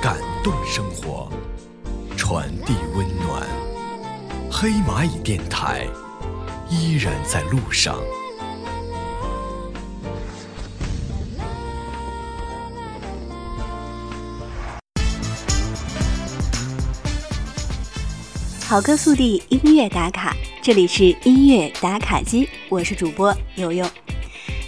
感动生活，传递温暖。黑蚂蚁电台依然在路上。好歌速递，音乐打卡，这里是音乐打卡机，我是主播悠悠。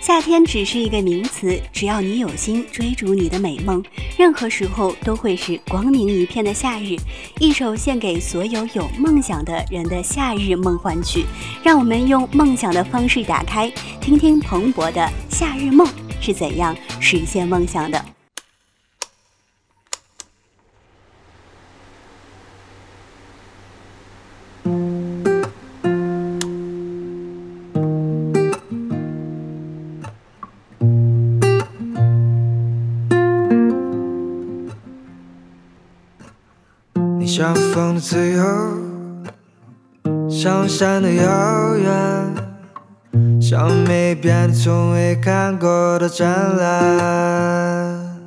夏天只是一个名词，只要你有心追逐你的美梦，任何时候都会是光明一片的夏日。一首献给所有有梦想的人的夏日梦幻曲，让我们用梦想的方式打开，听听蓬勃的夏日梦是怎样实现梦想的。像风的自由，像山的遥远，像每遍从未看过的展览，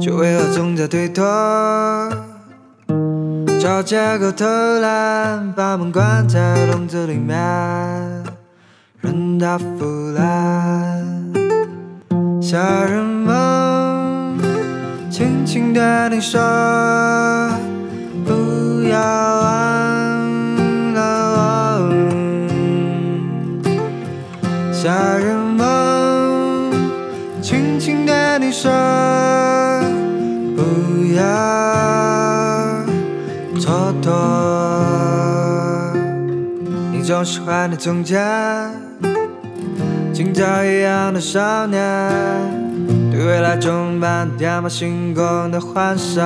却为何总在推脱，找借口偷懒，把门关在笼子里面，任它腐烂。夏日梦，轻轻对你说，不要忘了我。夏日梦，轻轻对你说，不要蹉跎。你总是怀念从前，今朝一样的少年，对未来充满天马行空的幻想。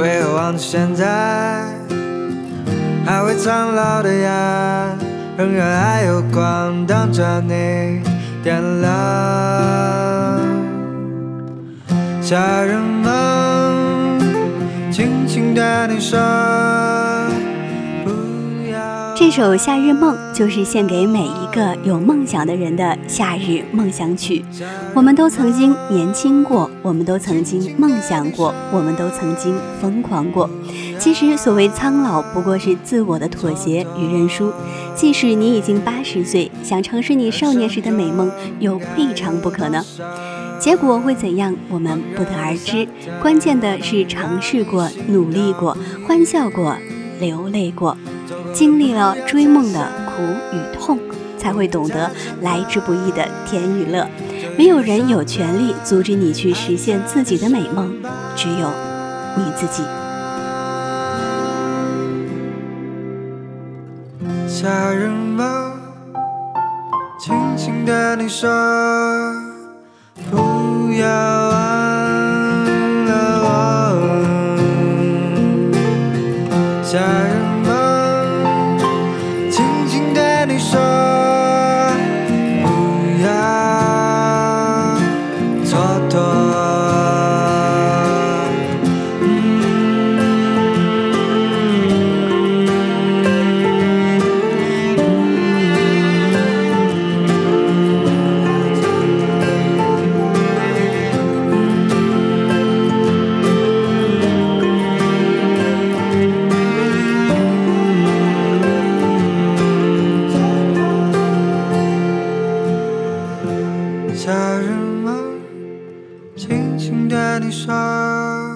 为何望着现在，还未苍老的眼，仍然还有光等着你点亮。夏日梦，轻轻对你说，不要。这首《夏日梦》就是献给每一个有梦想的人的夏日梦想曲。我们都曾经年轻过，我们都曾经梦想过，我们都曾经疯狂过。其实所谓苍老，不过是自我的妥协与认输。即使你已经80岁，想尝试你少年时的美梦，又未尝不可呢。结果会怎样，我们不得而知。关键的是尝试过，努力过，欢笑过，流泪过，经历了追梦的苦与痛，才会懂得来之不易的甜与乐。没有人有权利阻止你去实现自己的美梦，只有你自己。夏日梦，轻轻对你说，不要忘了我。夏日梦，轻轻对你说。夏日梦，轻轻对你说。